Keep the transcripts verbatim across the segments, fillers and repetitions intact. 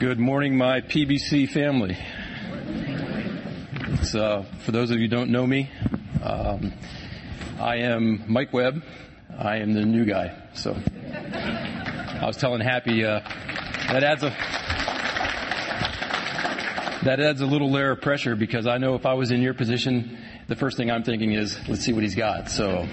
Good morning, my P B C family. It's, uh, for those of you who don't know me, um, I am Mike Webb. I am the new guy. So I was telling Happy uh, that adds a that adds a little layer of pressure, because I know if I was in your position, the first thing I'm thinking is, let's see what he's got. So.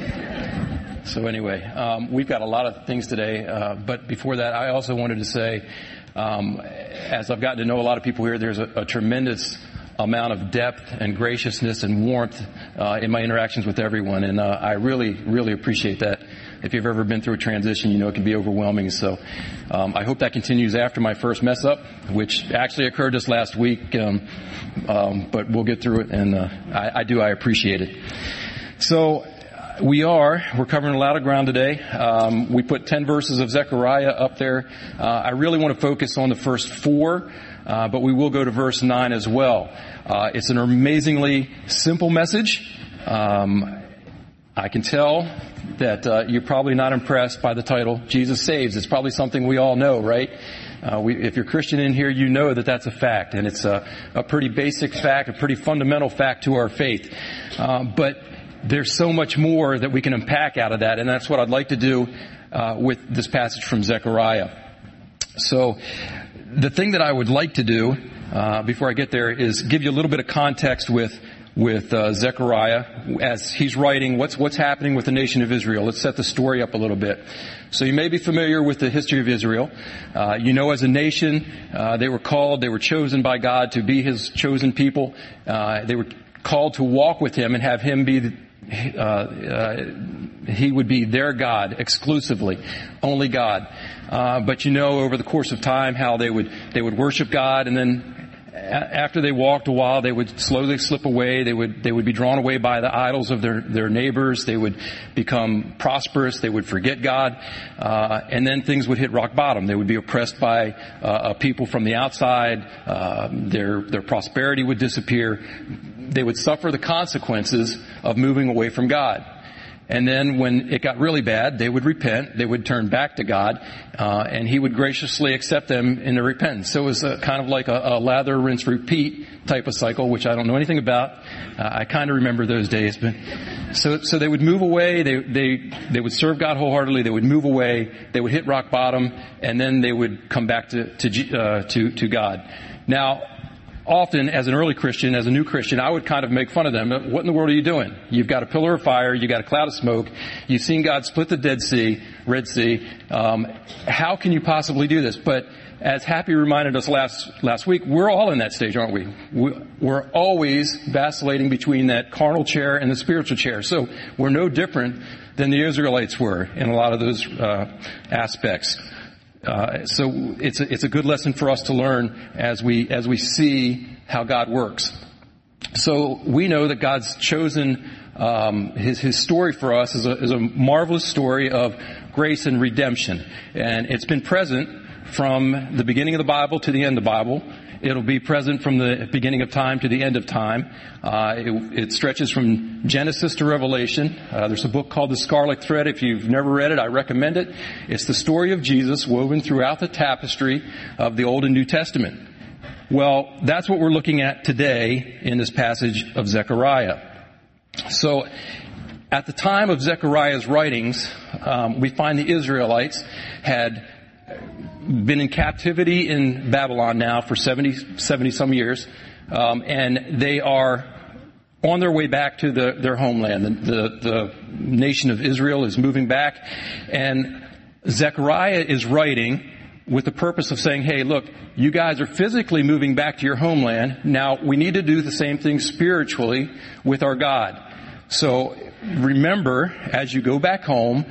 So anyway, um, we've got a lot of things today, uh, but before that, I also wanted to say, um, as I've gotten to know a lot of people here, there's a, a tremendous amount of depth and graciousness and warmth uh, in my interactions with everyone, and uh, I really, really appreciate that. If you've ever been through a transition, you know it can be overwhelming, so um, I hope that continues after my first mess-up, which actually occurred just last week, um, um, but we'll get through it, and uh, I, I do, I appreciate it. So... We are. We're covering a lot of ground today. Um, we put ten verses of Zechariah up there. Uh, I really want to focus on the first four, uh, but we will go to verse nine as well. Uh, it's an amazingly simple message. Um, I can tell that uh, you're probably not impressed by the title, Jesus Saves. It's probably something we all know, right? Uh, we, if you're Christian in here, you know that that's a fact, and it's a, a pretty basic fact, a pretty fundamental fact to our faith. Uh, but there's so much more that we can unpack out of that, and that's what I'd like to do uh, with this passage from Zechariah. So the thing that I would like to do uh, before I get there is give you a little bit of context with with uh, Zechariah as he's writing what's what's happening with the nation of Israel. Let's set the story up a little bit. So you may be familiar with the history of Israel. Uh, you know, as a nation, uh, they were called, they were chosen by God to be His chosen people. Uh, they were called to walk with Him and have Him be the Uh, uh, he would be their God exclusively, only God. Uh, but you know, over the course of time, how they would they would worship God, and then a- after they walked a while, they would slowly slip away. They would they would be drawn away by the idols of their their neighbors. They would become prosperous. They would forget God, uh, and then things would hit rock bottom. They would be oppressed by uh, people from the outside. Uh, their their prosperity would disappear. They would suffer the consequences of moving away from God. And then when it got really bad, they would repent. They would turn back to God, uh, and He would graciously accept them in their repentance. So it was a, kind of like a, a lather, rinse, repeat type of cycle, which I don't know anything about. Uh, I kind of remember those days. But so, so they would move away. They, they, they would serve God wholeheartedly. They would move away. They would hit rock bottom, and then they would come back to, to, uh, to, to God. Now, often, as an early Christian, as a new Christian, I would kind of make fun of them. What in the world are you doing? You've got a pillar of fire. You've got a cloud of smoke. You've seen God split the Dead Sea, Red Sea. Um, how can you possibly do this? But as Happy reminded us last last week, we're all in that stage, aren't we? We're always vacillating between that carnal chair and the spiritual chair. So we're no different than the Israelites were in a lot of those uh, aspects. Uh, so it's a, it's a good lesson for us to learn as we as we see how God works. So we know that God's chosen um, his his story for us is a, is a marvelous story of grace and redemption, and it's been present from the beginning of the Bible to the end of the Bible. It'll be present from the beginning of time to the end of time. Uh, it, it stretches from Genesis to Revelation. Uh, there's a book called The Scarlet Thread. If you've never read it, I recommend it. It's the story of Jesus woven throughout the tapestry of the Old and New Testament. Well, that's what we're looking at today in this passage of Zechariah. So, at the time of Zechariah's writings, um, we find the Israelites had been in captivity in Babylon now for seventy, seventy some years, um, and they are on their way back to the, their homeland. The, the, the nation of Israel is moving back, and Zechariah is writing with the purpose of saying, hey, look, you guys are physically moving back to your homeland. Now, we need to do the same thing spiritually with our God. So remember, as you go back home,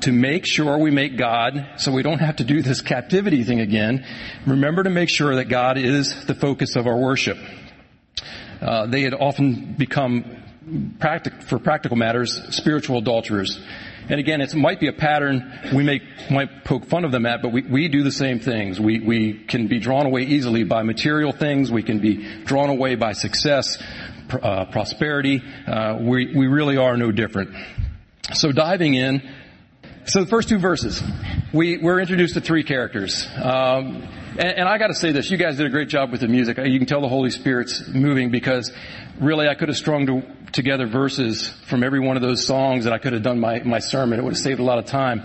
to make sure we make God, so we don't have to do this captivity thing again, remember to make sure that God is the focus of our worship. Uh, they had often become, practic- for practical matters, spiritual adulterers. And again, it might be a pattern we make, might poke fun of them at, but we, we do the same things. We, we can be drawn away easily by material things. We can be drawn away by success, pr- uh, prosperity. Uh, we, we really are no different. So diving in, So the first two verses, we, we're introduced to three characters. Um, and, and I got to say this, you guys did a great job with the music. You can tell the Holy Spirit's moving because really I could have strung to, together verses from every one of those songs and I could have done my, my sermon. It would have saved a lot of time.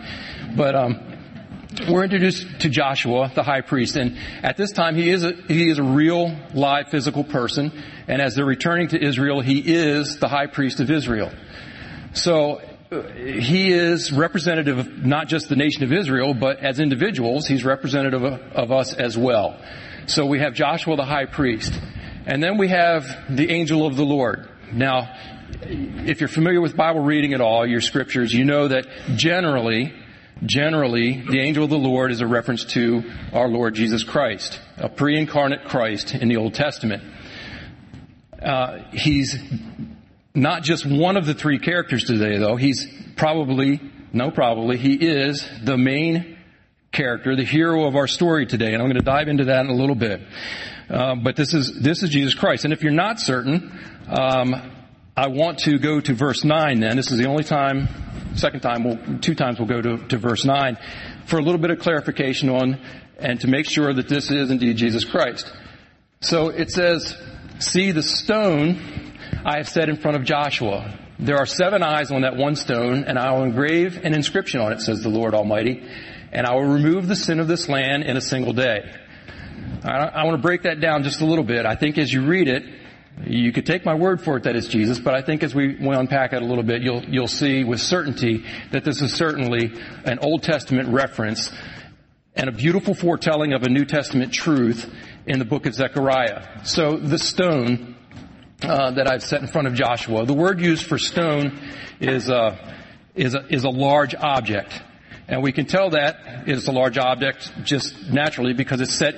But um, we're introduced to Joshua, the high priest. And at this time, he is a, he is a real, live, physical person. And as they're returning to Israel, he is the high priest of Israel. So he is representative of not just the nation of Israel, but as individuals, he's representative of, of us as well. So we have Joshua the high priest, and then we have the angel of the Lord. Now, if you're familiar with Bible reading at all, your scriptures, you know that generally, generally, the angel of the Lord is a reference to our Lord Jesus Christ, a pre-incarnate Christ in the Old Testament. Uh, he's not just one of the three characters today, though. He's probably, no probably, he is the main character, the hero of our story today. And I'm going to dive into that in a little bit. Uh, but this is this is Jesus Christ. And if you're not certain, um, I want to go to verse nine then. This is the only time, second time, we'll, two times we'll go to, to verse nine for a little bit of clarification on and to make sure that this is indeed Jesus Christ. So it says, "See the stone I have set in front of Joshua. There are seven eyes on that one stone, and I will engrave an inscription on it, says the Lord Almighty, and I will remove the sin of this land in a single day." I, I want to break that down just a little bit. I think as you read it, you could take my word for it that it's Jesus, but I think as we, we unpack it a little bit, you'll, you'll see with certainty that this is certainly an Old Testament reference and a beautiful foretelling of a New Testament truth in the book of Zechariah. So the stone Uh, that I've set in front of Joshua. The word used for stone is, uh, is a, is a large object. And we can tell that it's a large object just naturally because it's set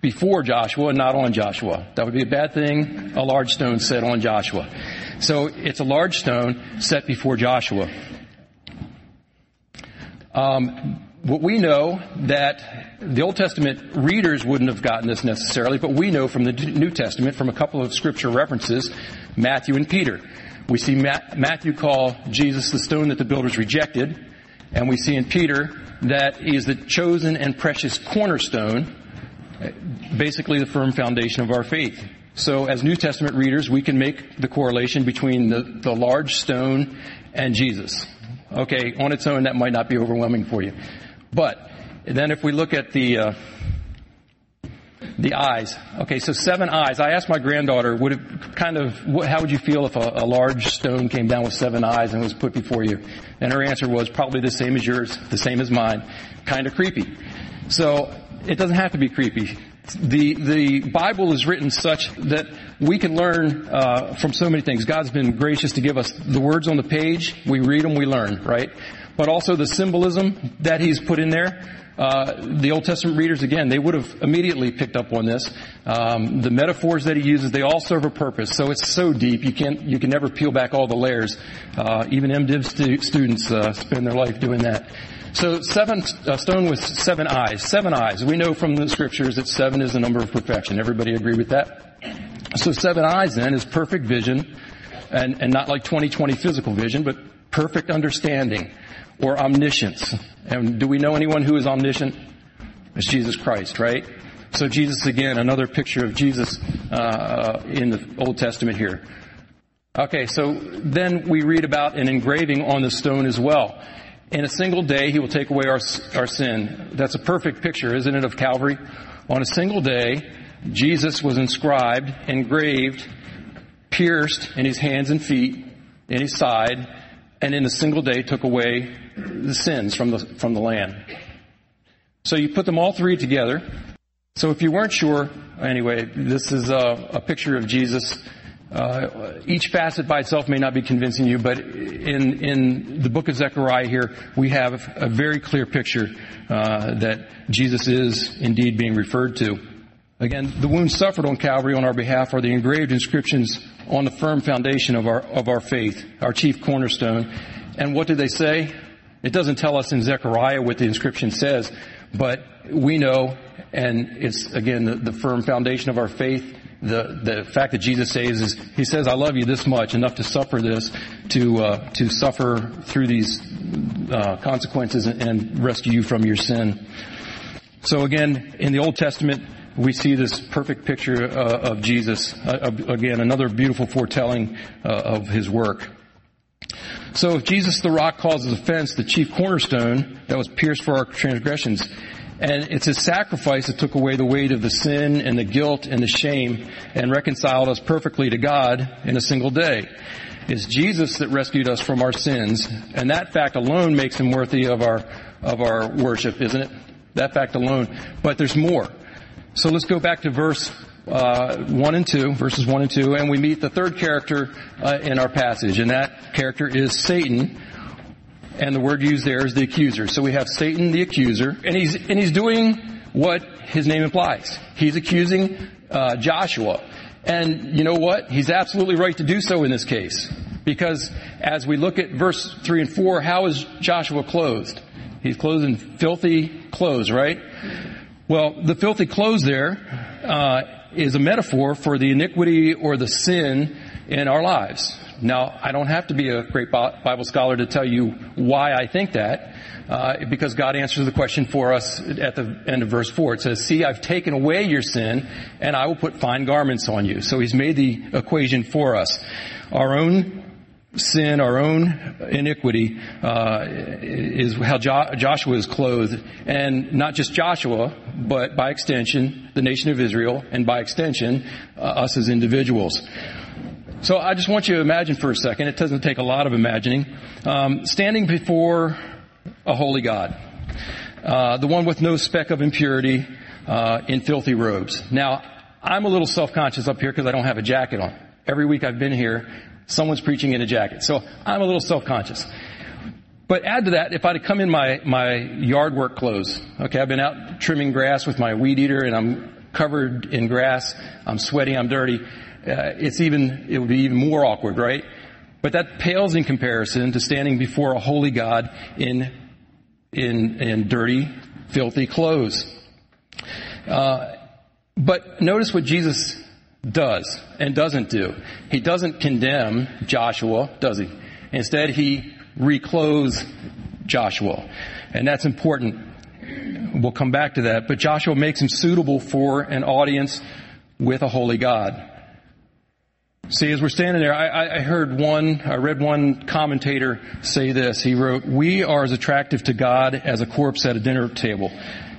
before Joshua and not on Joshua. That would be a bad thing, a large stone set on Joshua. So it's a large stone set before Joshua. Um, What we know that the Old Testament readers wouldn't have gotten this necessarily, but we know from the New Testament, from a couple of scripture references, Matthew and Peter. We see Matthew call Jesus the stone that the builders rejected, and we see in Peter that he is the chosen and precious cornerstone, basically the firm foundation of our faith. So as New Testament readers, we can make the correlation between the, the large stone and Jesus. Okay, on its own, that might not be overwhelming for you. But then if we look at the uh, the eyes, okay, so seven eyes. I asked my granddaughter, would it kind of, what, how would you feel if a, a large stone came down with seven eyes and was put before you? And her answer was probably the same as yours, the same as mine, kind of creepy. So it doesn't have to be creepy. The the Bible is written such that we can learn uh, from so many things. God's been gracious to give us the words on the page. We read them, we learn, right? But also the symbolism that he's put in there. Uh, the Old Testament readers, again, they would have immediately picked up on this. Um, the metaphors that he uses, they all serve a purpose. So it's so deep, you can't, you can never peel back all the layers. Uh, even MDiv stu- students uh, spend their life doing that. So seven, a stone with seven eyes. Seven eyes. We know from the scriptures that seven is the number of perfection. Everybody agree with that? So seven eyes then is perfect vision, and, and not like twenty twenty physical vision, but perfect understanding. Or omniscience. And do we know anyone who is omniscient? It's Jesus Christ, right? So Jesus, again, another picture of Jesus uh, in the Old Testament here. Okay, so then we read about an engraving on the stone as well. In a single day, he will take away our, our sin. That's a perfect picture, isn't it, of Calvary? On a single day, Jesus was inscribed, engraved, pierced in his hands and feet, in his side, and in a single day took away the sins from the from the land. So you put them all three together. So if you weren't sure, anyway, this is a, a picture of Jesus. Uh, each facet by itself may not be convincing you, but in in the book of Zechariah here, we have a very clear picture uh, that Jesus is indeed being referred to. Again, the wounds suffered on Calvary on our behalf are the engraved inscriptions on the firm foundation of our of our faith, our chief cornerstone. And what do they say? It doesn't tell us in Zechariah what the inscription says, but we know, and it's, again, the, the firm foundation of our faith. the, the fact that Jesus saves is, he says, I love you this much, enough to suffer this, to uh, to suffer through these uh, consequences and, and rescue you from your sin. So again, in the Old Testament, we see this perfect picture uh, of Jesus. Uh, again, another beautiful foretelling uh, of his work. So if Jesus the rock causes offense, the chief cornerstone that was pierced for our transgressions, and it's his sacrifice that took away the weight of the sin and the guilt and the shame and reconciled us perfectly to God in a single day. It's Jesus that rescued us from our sins, and that fact alone makes him worthy of our of our worship, isn't it? That fact alone. But there's more. So let's go back to verse uh one and two, verses one and two, and we meet the third character uh, in our passage, and that character is Satan, and the word used there is the accuser. So we have Satan the accuser, and he's and he's doing what his name implies. He's accusing uh Joshua. And you know what? He's absolutely right to do so in this case, because as we look at verse three and four, how is Joshua clothed? He's clothed in filthy clothes, right? Well, the filthy clothes there uh is a metaphor for the iniquity or the sin in our lives. Now, I don't have to be a great Bible scholar to tell you why I think that, uh, because God answers the question for us at the end of verse four. It says, see, I've taken away your sin, and I will put fine garments on you. So he's made the equation for us. Our own sin, our own iniquity, uh, is how Jo- Joshua is clothed. And not just Joshua, but by extension, the nation of Israel, and by extension, uh, us as individuals. So I just want you to imagine for a second. It doesn't take a lot of imagining. Um, standing before a holy God, uh, the one with no speck of impurity, uh, in filthy robes. Now, I'm a little self-conscious up here because I don't have a jacket on. Every week I've been here, someone's preaching in a jacket. So I'm a little self-conscious. But add to that, if I'd come in my, my yard work clothes, okay, I've been out trimming grass with my weed eater and I'm covered in grass, I'm sweaty, I'm dirty, uh, it's even, it would be even more awkward, right? But that pales in comparison to standing before a holy God in, in, in dirty, filthy clothes. Uh, but notice what Jesus does and doesn't do. He doesn't condemn Joshua, does he? Instead, he reclothes Joshua. And that's important. We'll come back to that. But Joshua makes him suitable for an audience with a holy God. See, as we're standing there, I, I heard one, I read one commentator say this. He wrote, we are as attractive to God as a corpse at a dinner table.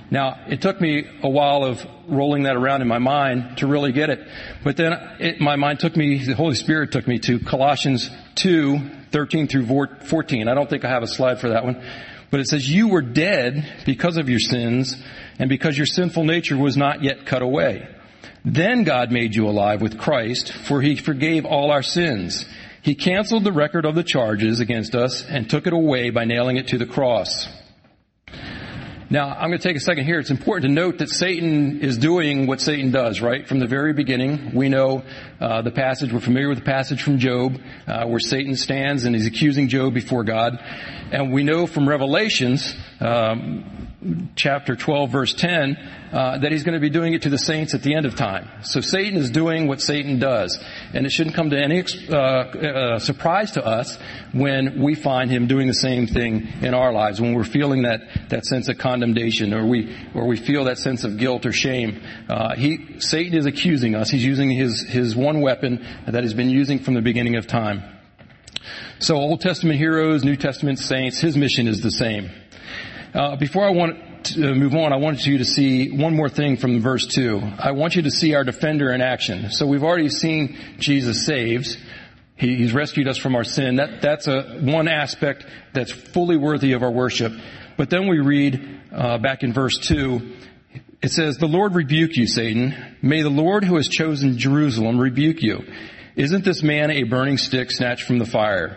Now, it took me a while of rolling that around in my mind to really get it. But then it, my mind took me, the Holy Spirit took me to Colossians two, thirteen through fourteen. I don't think I have a slide for that one. But it says, you were dead because of your sins and because your sinful nature was not yet cut away. Then God made you alive with Christ, for he forgave all our sins. He canceled the record of the charges against us and took it away by nailing it to the cross. Now, I'm going to take a second here. It's important to note that Satan is doing what Satan does, right? From the very beginning, we know uh the passage. We're familiar with the passage from Job, uh where Satan stands and he's accusing Job before God. And we know from Revelations, um, chapter twelve, verse ten, uh that he's going to be doing it to the saints at the end of time. So Satan is doing what Satan does. And it shouldn't come to any uh, uh surprise to us when we find him doing the same thing in our lives, when we're feeling that, that sense of condemnation, or we or we feel that sense of guilt or shame. Uh, he Satan is accusing us. He's using his his one weapon that he's been using from the beginning of time. So Old Testament heroes, New Testament saints, his mission is the same. Uh, before I want to move on, I wanted you to see one more thing from verse two. I want you to see our defender in action. So we've already seen Jesus saves. He, he's rescued us from our sin. That that's a one aspect that's fully worthy of our worship. But then we read, Uh, back in verse two, it says, the Lord rebuke you, Satan. May the Lord who has chosen Jerusalem rebuke you. Isn't this man a burning stick snatched from the fire?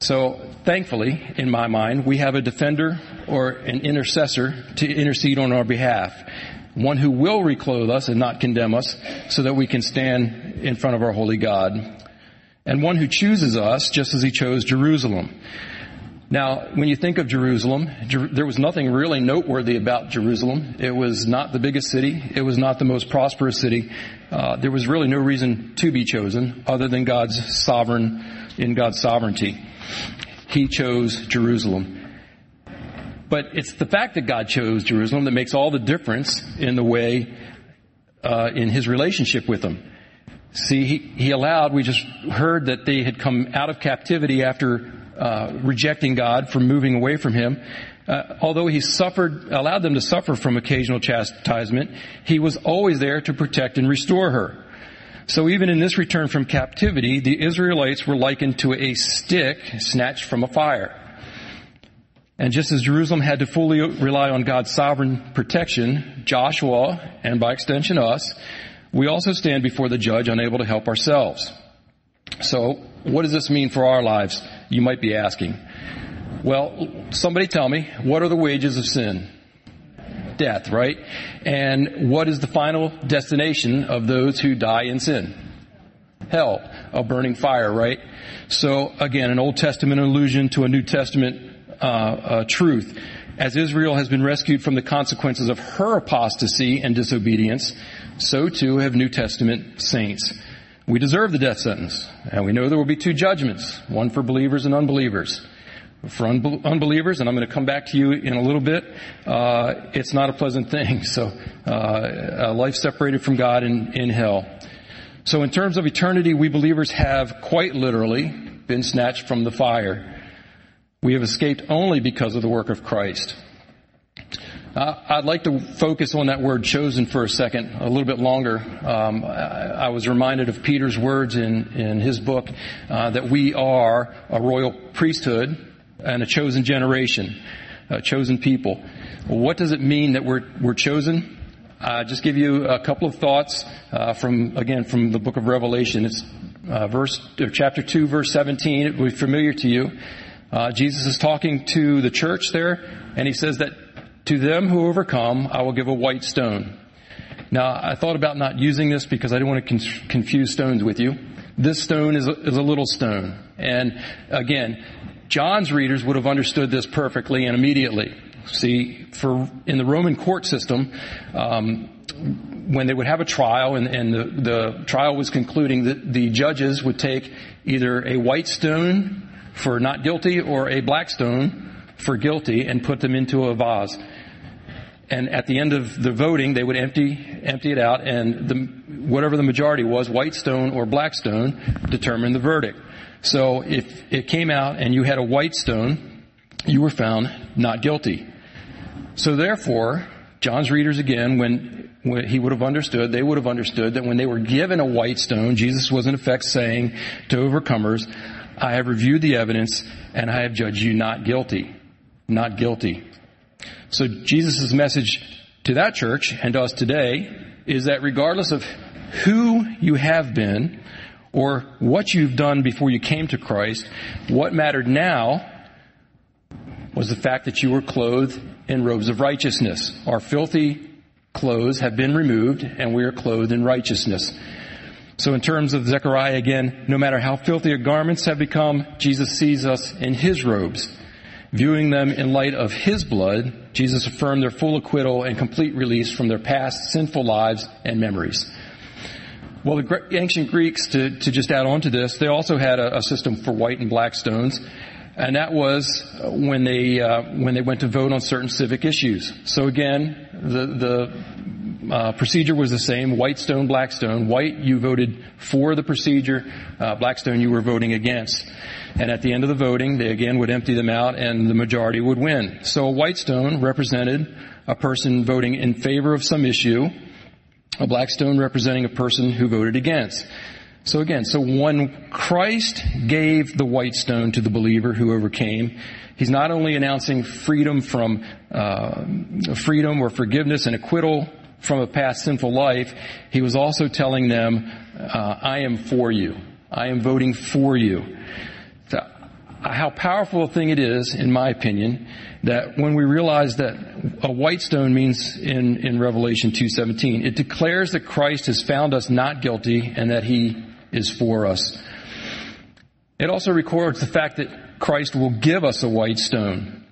So, thankfully, in my mind, we have a defender or an intercessor to intercede on our behalf. One who will reclothe us and not condemn us so that we can stand in front of our holy God. And one who chooses us just as he chose Jerusalem. Now, when you think of Jerusalem, Jer- there was nothing really noteworthy about Jerusalem. It was not the biggest city. It was not the most prosperous city. Uh, there was really no reason to be chosen other than God's sovereign, in God's sovereignty. He chose Jerusalem. But it's the fact that God chose Jerusalem that makes all the difference in the way, uh, in his relationship with them. See, he, he allowed, we just heard that they had come out of captivity after uh, rejecting God, for moving away from him. Uh, although he suffered, allowed them to suffer from occasional chastisement, he was always there to protect and restore her. So even in this return from captivity, the Israelites were likened to a stick snatched from a fire. And just as Jerusalem had to fully rely on God's sovereign protection, Joshua, and by extension us, we also stand before the judge unable to help ourselves. So, what does this mean for our lives, you might be asking? Well, somebody tell me, what are the wages of sin? Death, right? And what is the final destination of those who die in sin? Hell, a burning fire, right? So, again, an Old Testament allusion to a New Testament Uh, uh, truth. As Israel has been rescued from the consequences of her apostasy and disobedience, so too have New Testament saints. We deserve the death sentence, and we know there will be two judgments, one for believers and unbelievers. For unbe- unbelievers, and I'm going to come back to you in a little bit, uh, it's not a pleasant thing. So, uh, a life separated from God in, in hell. So in terms of eternity, we believers have quite literally been snatched from the fire. We have escaped only because of the work of Christ. Uh, I'd like to focus on that word chosen for a second, a little bit longer. Um, I, I was reminded of Peter's words in, in his book uh, that we are a royal priesthood and a chosen generation, a chosen people. What does it mean that we're, we're chosen? I'll just give you a couple of thoughts uh, from, again, from the book of Revelation. It's uh, verse, or chapter two, verse seventeen. It will be familiar to you. Uh, Jesus is talking to the church there, and he says that to them who overcome, I will give a white stone. Now, I thought about not using this because I didn't want to con- confuse stones with you. This stone is a, is a little stone. And again, John's readers would have understood this perfectly and immediately. See, for in the Roman court system, um, when they would have a trial and, and the, the trial was concluding, the, the judges would take either a white stone for not guilty or a black stone for guilty and put them into a vase. And at the end of the voting, they would empty empty it out, and the, whatever the majority was, white stone or black stone, determined the verdict. So if it came out and you had a white stone, you were found not guilty. So therefore, John's readers again, when, when he would have understood, they would have understood that when they were given a white stone, Jesus was in effect saying to overcomers, I have reviewed the evidence, and I have judged you not guilty. Not guilty. So Jesus' message to that church and us today is that regardless of who you have been or what you've done before you came to Christ, what mattered now was the fact that you were clothed in robes of righteousness. Our filthy clothes have been removed, and we are clothed in righteousness. So in terms of Zechariah again, no matter how filthy our garments have become, Jesus sees us in his robes. Viewing them in light of his blood, Jesus affirmed their full acquittal and complete release from their past sinful lives and memories. Well, the ancient Greeks, to, to just add on to this, they also had a, a system for white and black stones. And that was when they, uh, when they went to vote on certain civic issues. So again, the, the, Uh, procedure was the same, white stone, black stone. White, you voted for the procedure. Uh, black stone, you were voting against. And at the end of the voting, they again would empty them out and the majority would win. So a white stone represented a person voting in favor of some issue, a black stone representing a person who voted against. So again, so when Christ gave the white stone to the believer who overcame, he's not only announcing freedom from, uh, freedom or forgiveness and acquittal from a past sinful life, he was also telling them, uh, I am for you. I am voting for you. So, how powerful a thing it is, in my opinion, that when we realize that a white stone means in, in Revelation two seventeen, it declares that Christ has found us not guilty and that he is for us. It also records the fact that Christ will give us a white stone.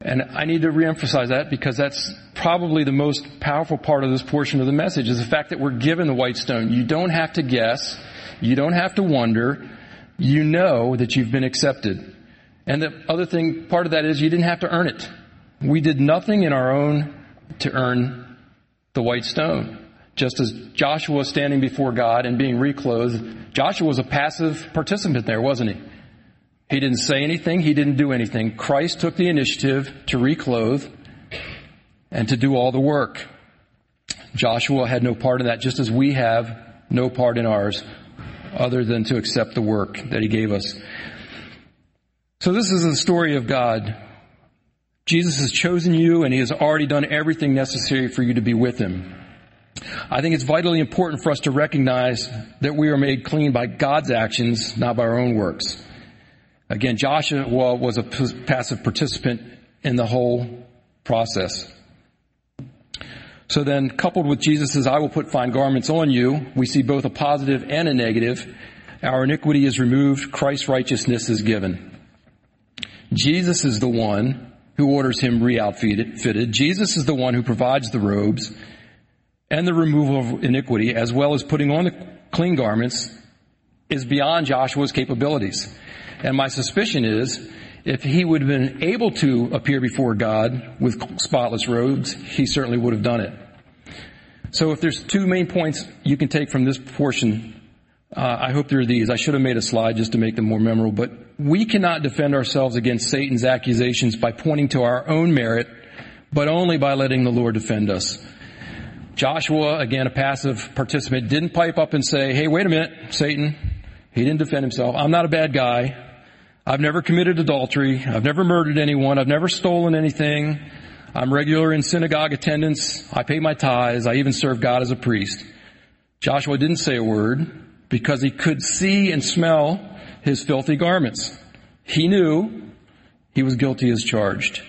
And I need to reemphasize that, because that's probably the most powerful part of this portion of the message, is the fact that we're given the white stone. You don't have to guess. You don't have to wonder. You know that you've been accepted. And the other thing, part of that is you didn't have to earn it. We did nothing in our own to earn the white stone. Just as Joshua was standing before God and being reclothed, Joshua was a passive participant there, wasn't he? He didn't say anything. He didn't do anything. Christ took the initiative to reclothe and to do all the work. Joshua had no part in that, just as we have no part in ours, other than to accept the work that he gave us. So this is the story of God. Jesus has chosen you, and he has already done everything necessary for you to be with him. I think it's vitally important for us to recognize that we are made clean by God's actions, not by our own works. Again, Joshua was a passive participant in the whole process. So then, coupled with Jesus' "I will put fine garments on you," we see both a positive and a negative. Our iniquity is removed. Christ's righteousness is given. Jesus is the one who orders him re-outfitted. Jesus is the one who provides the robes and the removal of iniquity, as well as putting on the clean garments, is beyond Joshua's capabilities. And my suspicion is, if he would have been able to appear before God with spotless robes, he certainly would have done it. So if there's two main points you can take from this portion, uh, I hope there are these. I should have made a slide just to make them more memorable. But we cannot defend ourselves against Satan's accusations by pointing to our own merit, but only by letting the Lord defend us. Joshua, again, a passive participant, didn't pipe up and say, "Hey, wait a minute, Satan." He didn't defend himself. "I'm not a bad guy. I've never committed adultery. I've never murdered anyone. I've never stolen anything. I'm regular in synagogue attendance. I pay my tithes. I even serve God as a priest." Joshua didn't say a word because he could see and smell his filthy garments. He knew he was guilty as charged.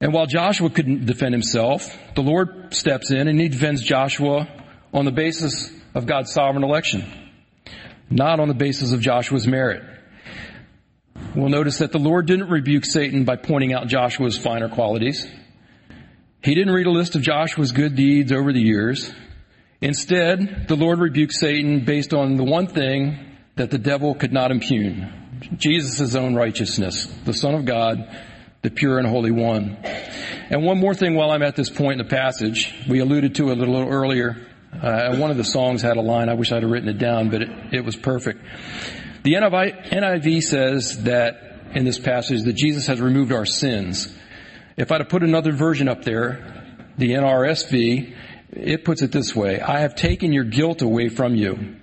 And while Joshua couldn't defend himself, the Lord steps in and he defends Joshua on the basis of God's sovereign election, not on the basis of Joshua's merit. We'll notice that the Lord didn't rebuke Satan by pointing out Joshua's finer qualities. He didn't read a list of Joshua's good deeds over the years. Instead, the Lord rebuked Satan based on the one thing that the devil could not impugn: Jesus' own righteousness, the Son of God, the pure and holy one. And one more thing while I'm at this point in the passage, we alluded to it a little earlier. Uh, one of the songs had a line. I wish I'd have written it down, but it, it was perfect. The N I V says that in this passage that Jesus has removed our sins. If I'd have put another version up there, the N R S V, it puts it this way: "I have taken your guilt away from you."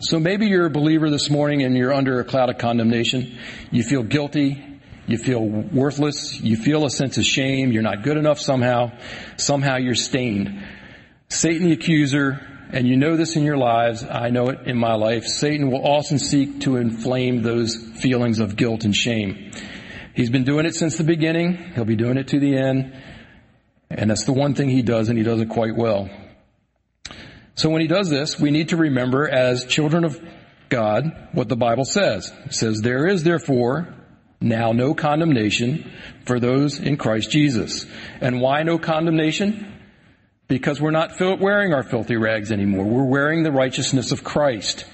So maybe you're a believer this morning and you're under a cloud of condemnation. You feel guilty. You feel worthless. You feel a sense of shame. You're not good enough somehow. Somehow you're stained. Satan the accuser, and you know this in your lives, I know it in my life, Satan will often seek to inflame those feelings of guilt and shame. He's been doing it since the beginning. He'll be doing it to the end. And that's the one thing he does, and he does it quite well. So when he does this, we need to remember as children of God what the Bible says. It says, "There is therefore now no condemnation for those in Christ Jesus." And why no condemnation? Because we're not wearing our filthy rags anymore. We're wearing the righteousness of Christ.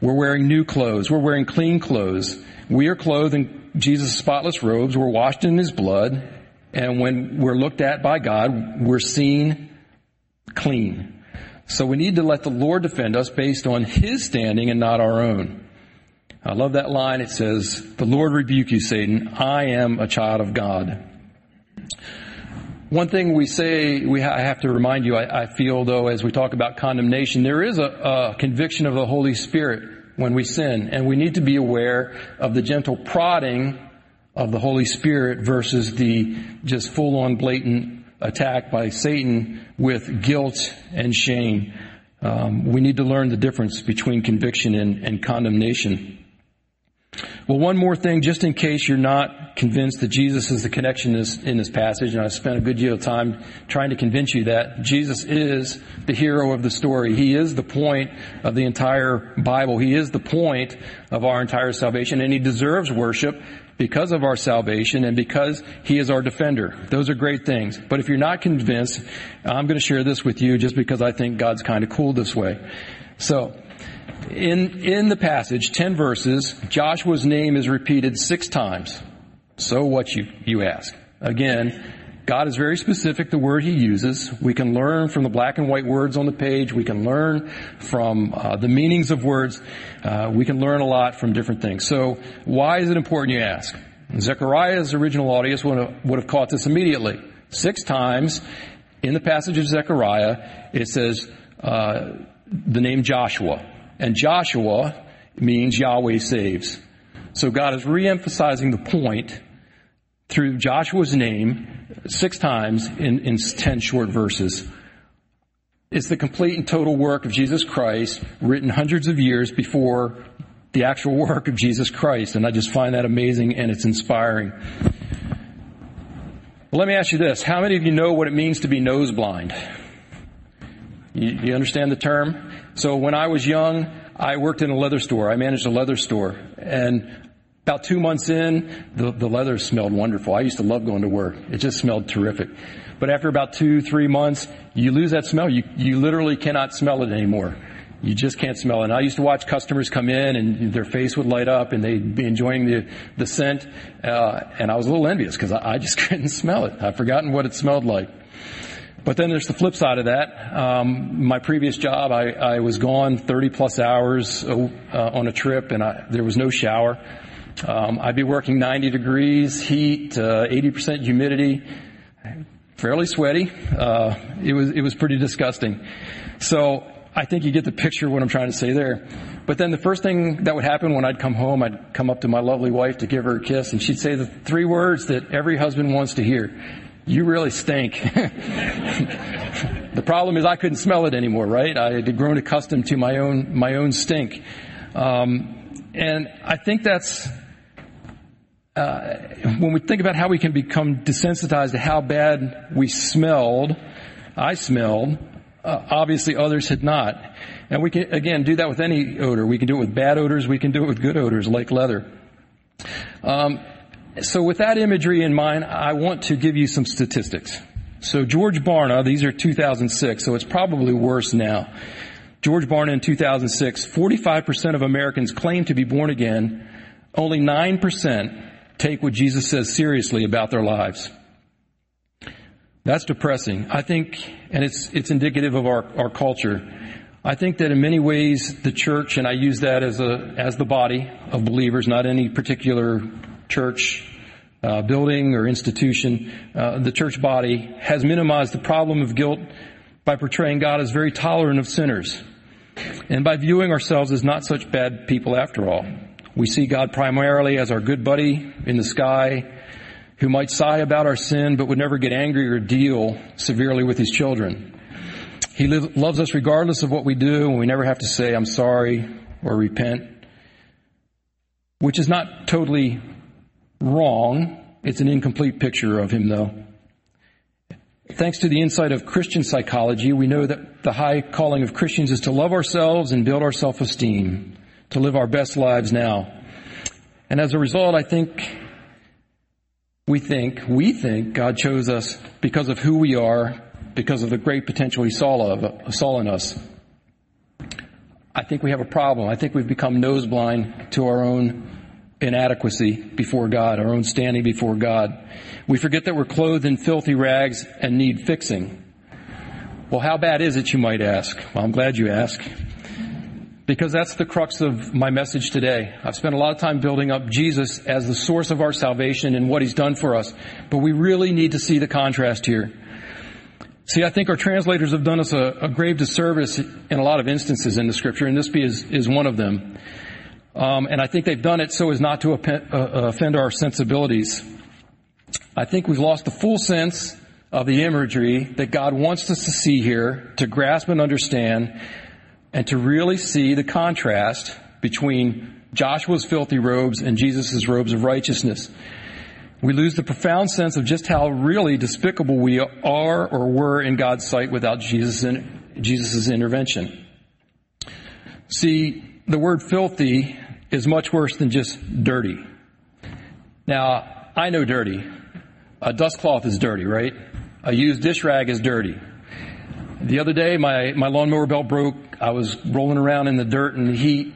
We're wearing new clothes. We're wearing clean clothes. We are clothed in Jesus' spotless robes. We're washed in his blood. And when we're looked at by God, we're seen clean. So we need to let the Lord defend us based on his standing and not our own. I love that line. It says, "The Lord rebuke you, Satan. I am a child of God." One thing we say, we ha- I have to remind you, I, I feel, though, as we talk about condemnation, there is a, a conviction of the Holy Spirit when we sin, and we need to be aware of the gentle prodding of the Holy Spirit versus the just full-on blatant attack by Satan with guilt and shame. Um, we need to learn the difference between conviction and, and condemnation. Well, one more thing, just in case you're not convinced that Jesus is the connection in this passage, and I've spent a good deal of time trying to convince you that Jesus is the hero of the story. He is the point of the entire Bible. He is the point of our entire salvation, and He deserves worship because of our salvation and because He is our defender. Those are great things. But if you're not convinced, I'm going to share this with you just because I think God's kind of cool this way. So, in in the passage, ten verses, Joshua's name is repeated six times. So what, you, you ask? Again, God is very specific, the word He uses. We can learn from the black and white words on the page. We can learn from uh, the meanings of words. Uh, we can learn a lot from different things. So why is it important, you ask? Zechariah's original audience would have, would have caught this immediately. Six times in the passage of Zechariah, it says uh, the name Joshua. And Joshua means Yahweh saves. So God is re-emphasizing the point through Joshua's name six times in, in ten short verses. It's the complete and total work of Jesus Christ, written hundreds of years before the actual work of Jesus Christ. And I just find that amazing, and it's inspiring. Well, let me ask you this. How many of you know what it means to be nose blind? You, you understand the term? So when I was young, I worked in a leather store. I managed a leather store. And about two months in, the, the leather smelled wonderful. I used to love going to work. It just smelled terrific. But after about two, three months, you lose that smell. You, you literally cannot smell it anymore. You just can't smell it. And I used to watch customers come in and their face would light up and they'd be enjoying the, the scent. Uh, and I was a little envious because I, I just couldn't smell it. I'd forgotten what it smelled like. But then there's the flip side of that. Um, my previous job, I, I was gone thirty plus hours uh, on a trip, and I, there was no shower. Um, I'd be working ninety degrees, heat, uh, eighty percent humidity, fairly sweaty. Uh, it was, it was pretty disgusting. So I think you get the picture of what I'm trying to say there. But then the first thing that would happen when I'd come home, I'd come up to my lovely wife to give her a kiss, and she'd say the three words that every husband wants to hear. You really stink. The problem is I couldn't smell it anymore, right? I had grown accustomed to my own, my own stink. Um, and I think that's, Uh, when we think about how we can become desensitized to how bad we smelled, I smelled, uh, obviously others had not. And we can, again, do that with any odor. We can do it with bad odors. We can do it with good odors, like leather. Um, so with that imagery in mind, I want to give you some statistics. So George Barna, these are two thousand six, so it's probably worse now. George Barna in two thousand six, forty-five percent of Americans claim to be born again. Only nine percent take what Jesus says seriously about their lives. That's depressing. I think, and it's it's indicative of our, our culture. I think that in many ways the church, and I use that as a as the body of believers, not any particular church uh, building or institution, uh, the church body has minimized the problem of guilt by portraying God as very tolerant of sinners and by viewing ourselves as not such bad people after all. We see God primarily as our good buddy in the sky who might sigh about our sin but would never get angry or deal severely with His children. He lives, loves us regardless of what we do, and we never have to say, I'm sorry, or repent, which is not totally wrong. It's an incomplete picture of Him, though. Thanks to the insight of Christian psychology, we know that the high calling of Christians is to love ourselves and build our self-esteem, to live our best lives now. And as a result, I think we think, we think God chose us because of who we are, because of the great potential He saw, of, saw in us. I think we have a problem. I think we've become nose blind to our own inadequacy before God, our own standing before God. We forget that we're clothed in filthy rags and need fixing. Well, how bad is it, you might ask? Well, I'm glad you asked, because that's the crux of my message today. I've spent a lot of time building up Jesus as the source of our salvation and what He's done for us. But we really need to see the contrast here. See, I think our translators have done us a, a grave disservice in a lot of instances in the Scripture, and this is, is one of them. Um, and I think they've done it so as not to offend our sensibilities. I think we've lost the full sense of the imagery that God wants us to see here, to grasp and understand, and to really see the contrast between Joshua's filthy robes and Jesus' robes of righteousness. We lose the profound sense of just how really despicable we are or were in God's sight without Jesus and Jesus' intervention. See, the word filthy is much worse than just dirty. Now, I know dirty. A dust cloth is dirty, right? A used dish rag is dirty. The other day, my, my lawnmower belt broke. I was rolling around in the dirt and the heat.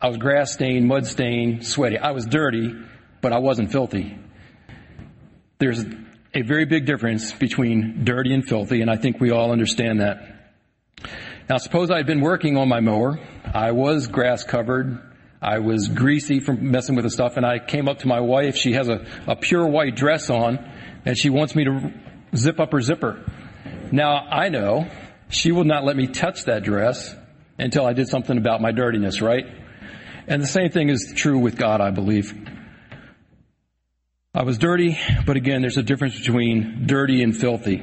I was grass stained, mud stained, sweaty. I was dirty, but I wasn't filthy. There's a very big difference between dirty and filthy, and I think we all understand that. Now, suppose I had been working on my mower. I was grass covered. I was greasy from messing with the stuff, and I came up to my wife. She has a, a pure white dress on, and she wants me to zip up her zipper. Now, I know she will not let me touch that dress until I did something about my dirtiness, right? And the same thing is true with God, I believe. I was dirty, but again, there's a difference between dirty and filthy.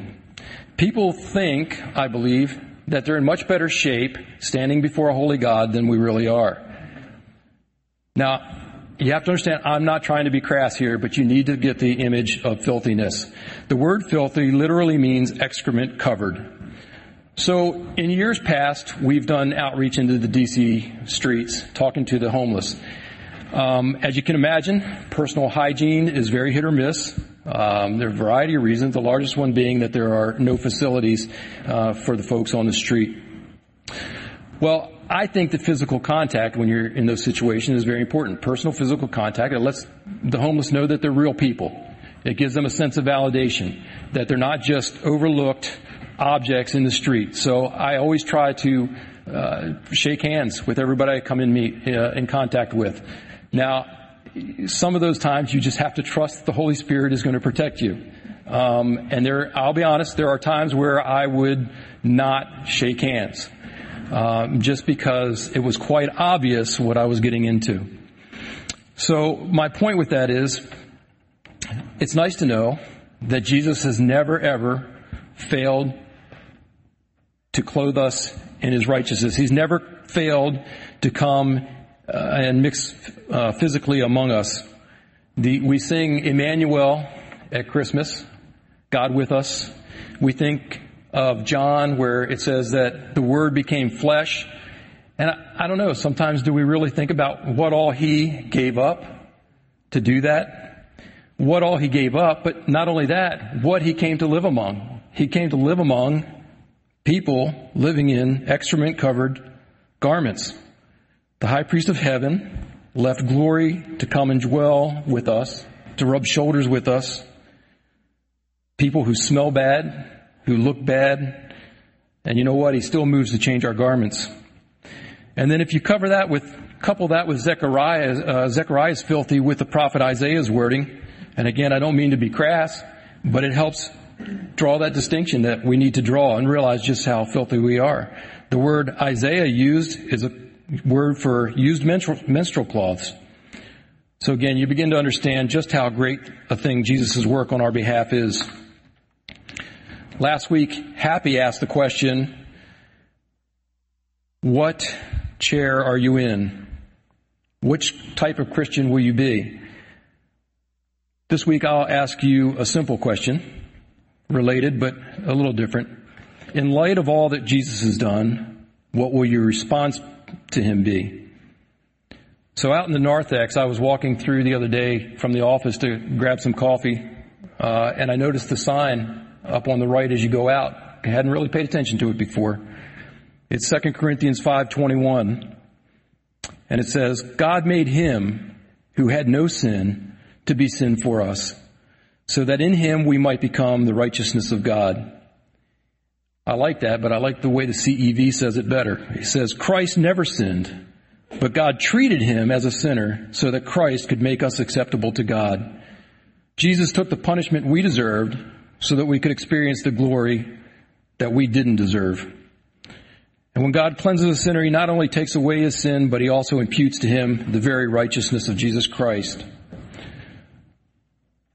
People think, I believe, that they're in much better shape standing before a holy God than we really are. Now, you have to understand, I'm not trying to be crass here, but you need to get the image of filthiness. The word filthy literally means excrement covered. So, in years past, we've done outreach into the D C streets, talking to the homeless. Um, as you can imagine, personal hygiene is very hit or miss. Um, there are a variety of reasons, the largest one being that there are no facilities uh, for the folks on the street. Well, I think that physical contact when you're in those situations is very important. Personal physical contact, it lets the homeless know that they're real people. It gives them a sense of validation, that they're not just overlooked objects in the street. So I always try to uh, shake hands with everybody I come in, meet, uh, in contact with. Now, some of those times you just have to trust that the Holy Spirit is going to protect you. Um, and there, I'll be honest, there are times where I would not shake hands, um, just because it was quite obvious what I was getting into. So my point with that is, it's nice to know that Jesus has never, ever failed to clothe us in his righteousness. He's never failed to come Uh, and mix uh, physically among us. The, we sing Emmanuel at Christmas, God with us. We think of John where it says that the Word became flesh. And I, I don't know, sometimes do we really think about what all He gave up to do that? What all He gave up, but not only that, what He came to live among. He came to live among people living in excrement-covered garments. The high priest of heaven left glory to come and dwell with us, to rub shoulders with us. People who smell bad, who look bad. And you know what? He still moves to change our garments. And then if you cover that with, couple that with Zechariah, uh, Zechariah's filthy with the prophet Isaiah's wording. And again, I don't mean to be crass, but it helps draw that distinction that we need to draw and realize just how filthy we are. The word Isaiah used is a word for used menstrual, menstrual cloths. So again, you begin to understand just how great a thing Jesus' work on our behalf is. Last week, Happy asked the question, what chair are you in? Which type of Christian will you be? This week, I'll ask you a simple question, related but a little different. In light of all that Jesus has done, what will your response be to him be? So out in the narthex, I was walking through the other day from the office to grab some coffee, uh, and I noticed the sign up on the right as you go out. I hadn't really paid attention to it before. It's Second Corinthians five twenty-one, and it says, God made him who had no sin to be sin for us, so that in him we might become the righteousness of God. I like that, but I like the way the C E V says it better. It says, Christ never sinned, but God treated him as a sinner so that Christ could make us acceptable to God. Jesus took the punishment we deserved so that we could experience the glory that we didn't deserve. And when God cleanses a sinner, he not only takes away his sin, but he also imputes to him the very righteousness of Jesus Christ.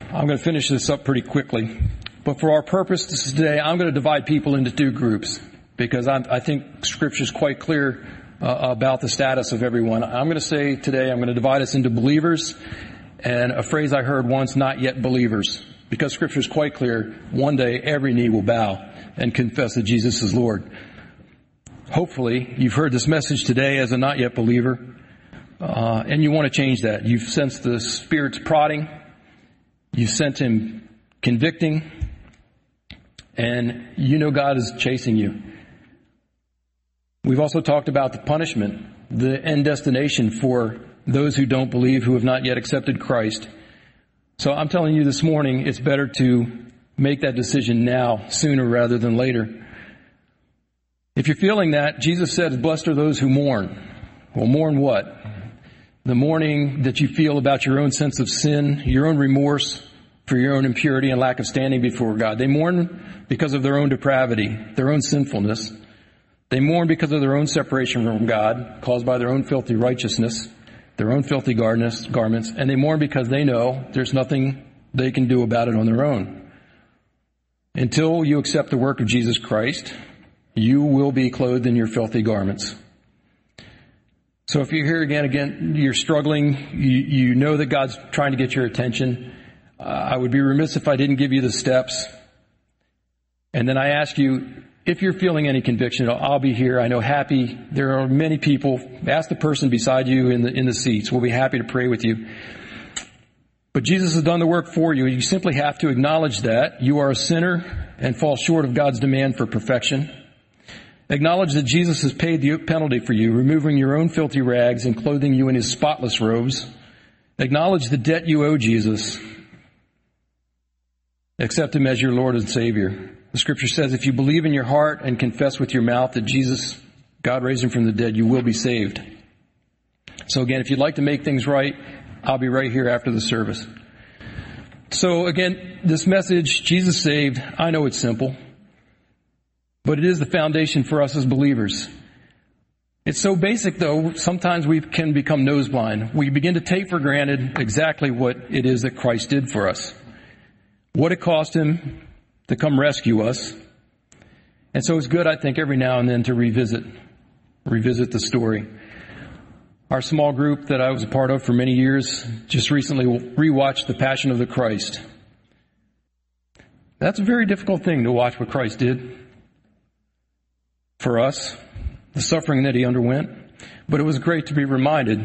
I'm going to finish this up pretty quickly. But for our purposes today, I'm going to divide people into two groups because I'm, I think Scripture is quite clear uh, about the status of everyone. I'm going to say today, I'm going to divide us into believers and a phrase I heard once, not yet believers, because Scripture is quite clear. One day, every knee will bow and confess that Jesus is Lord. Hopefully, you've heard this message today as a not yet believer, uh, and you want to change that. You've sensed the Spirit's prodding. You've sensed Him convicting. And you know God is chasing you. We've also talked about the punishment, the end destination for those who don't believe, who have not yet accepted Christ. So I'm telling you this morning, it's better to make that decision now, sooner rather than later. If you're feeling that, Jesus says, blessed are those who mourn. Well, mourn what? The mourning that you feel about your own sense of sin, your own remorse for your own impurity and lack of standing before God. They mourn because of their own depravity, their own sinfulness. They mourn because of their own separation from God, caused by their own filthy righteousness, their own filthy garments, and they mourn because they know there's nothing they can do about it on their own. Until you accept the work of Jesus Christ, you will be clothed in your filthy garments. So if you're here again, again, you're struggling, you, you know that God's trying to get your attention. I would be remiss if I didn't give you the steps. And then I ask you, if you're feeling any conviction, I'll be here. I know Happy. There are many people. Ask the person beside you in the in the seats. We'll be happy to pray with you. But Jesus has done the work for you. You simply have to acknowledge that you are a sinner and fall short of God's demand for perfection. Acknowledge that Jesus has paid the penalty for you, removing your own filthy rags and clothing you in His spotless robes. Acknowledge the debt you owe Jesus. Accept Him as your Lord and Savior. The Scripture says, if you believe in your heart and confess with your mouth that Jesus, God raised Him from the dead, you will be saved. So again, if you'd like to make things right, I'll be right here after the service. So again, this message, Jesus saved, I know it's simple, but it is the foundation for us as believers. It's so basic, though, sometimes we can become noseblind. We begin to take for granted exactly what it is that Christ did for us, what it cost Him to come rescue us. And so it's good, I think, every now and then to revisit, revisit the story. Our small group that I was a part of for many years just recently rewatched The Passion of the Christ. That's a very difficult thing to watch what Christ did for us, the suffering that He underwent. But it was great to be reminded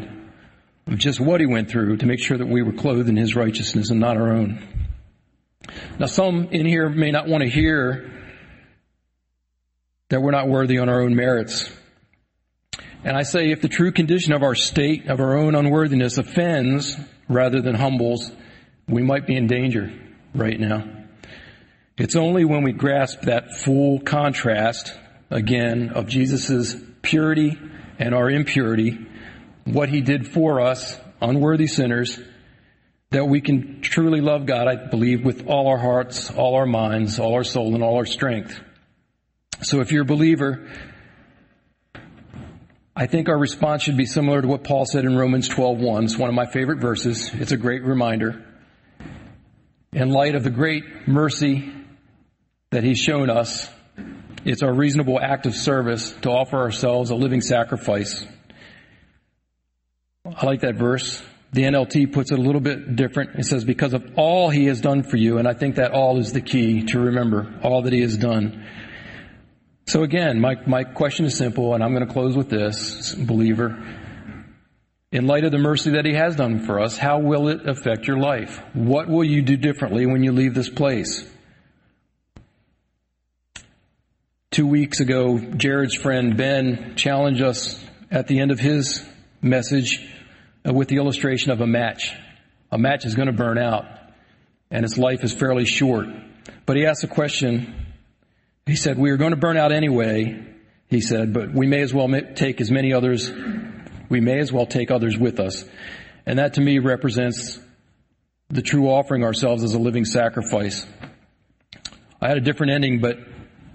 of just what He went through to make sure that we were clothed in His righteousness and not our own. Now, some in here may not want to hear that we're not worthy on our own merits. And I say, if the true condition of our state, of our own unworthiness, offends rather than humbles, we might be in danger right now. It's only when we grasp that full contrast, again, of Jesus' purity and our impurity, what He did for us, unworthy sinners, that we can truly love God, I believe, with all our hearts, all our minds, all our soul, and all our strength. So if you're a believer, I think our response should be similar to what Paul said in Romans twelve one. It's one of my favorite verses. It's a great reminder. In light of the great mercy that He's shown us, it's our reasonable act of service to offer ourselves a living sacrifice. I like that verse. The N L T puts it a little bit different. It says, because of all He has done for you. And I think that all is the key to remember, all that He has done. So again, my, my question is simple, and I'm going to close with this, believer. In light of the mercy that He has done for us, how will it affect your life? What will you do differently when you leave this place? Two weeks ago, Jared's friend Ben challenged us at the end of his message with the illustration of a match. A match is going to burn out, and its life is fairly short. But he asked a question. He said, we are going to burn out anyway, he said, but we may as well take as many others, we may as well take others with us. And that to me represents the true offering ourselves as a living sacrifice. I had a different ending, but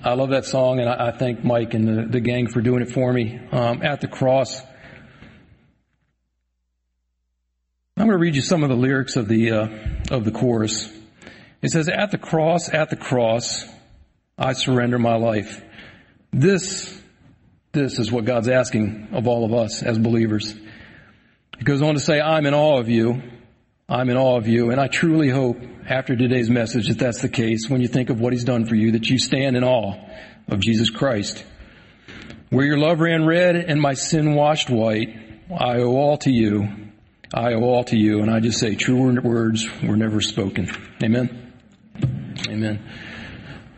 I love that song, and I, I thank Mike and the, the gang for doing it for me. Um, at the cross, I'm going to read you some of the lyrics of the uh, of the chorus. It says, at the cross, at the cross, I surrender my life. This This is what God's asking of all of us as believers. He goes on to say, I'm in awe of you. I'm in awe of you. And I truly hope after today's message that that's the case when you think of what he's done for you, that you stand in awe of Jesus Christ. Where your love ran red and my sin washed white, I owe all to you. I owe all to you. And I just say, truer words were never spoken. Amen. Amen.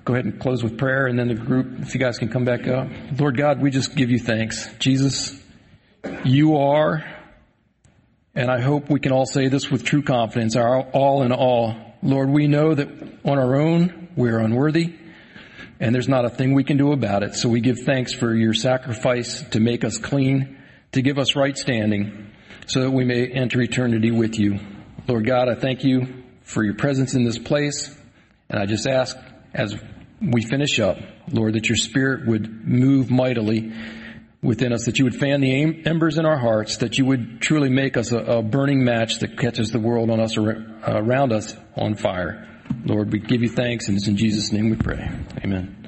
Go ahead and close with prayer, and then the group, if you guys can come back up. Lord God, we just give you thanks. Jesus, you are, and I hope we can all say this with true confidence, our all in all. Lord, we know that on our own we're unworthy. And there's not a thing we can do about it. So we give thanks for your sacrifice to make us clean, to give us right standing, so that we may enter eternity with you. Lord God, I thank you for your presence in this place. And I just ask as we finish up, Lord, that your spirit would move mightily within us, that you would fan the embers in our hearts, that you would truly make us a, a burning match that catches the world on us or around us on fire. Lord, we give you thanks, and it's in Jesus' name we pray. Amen.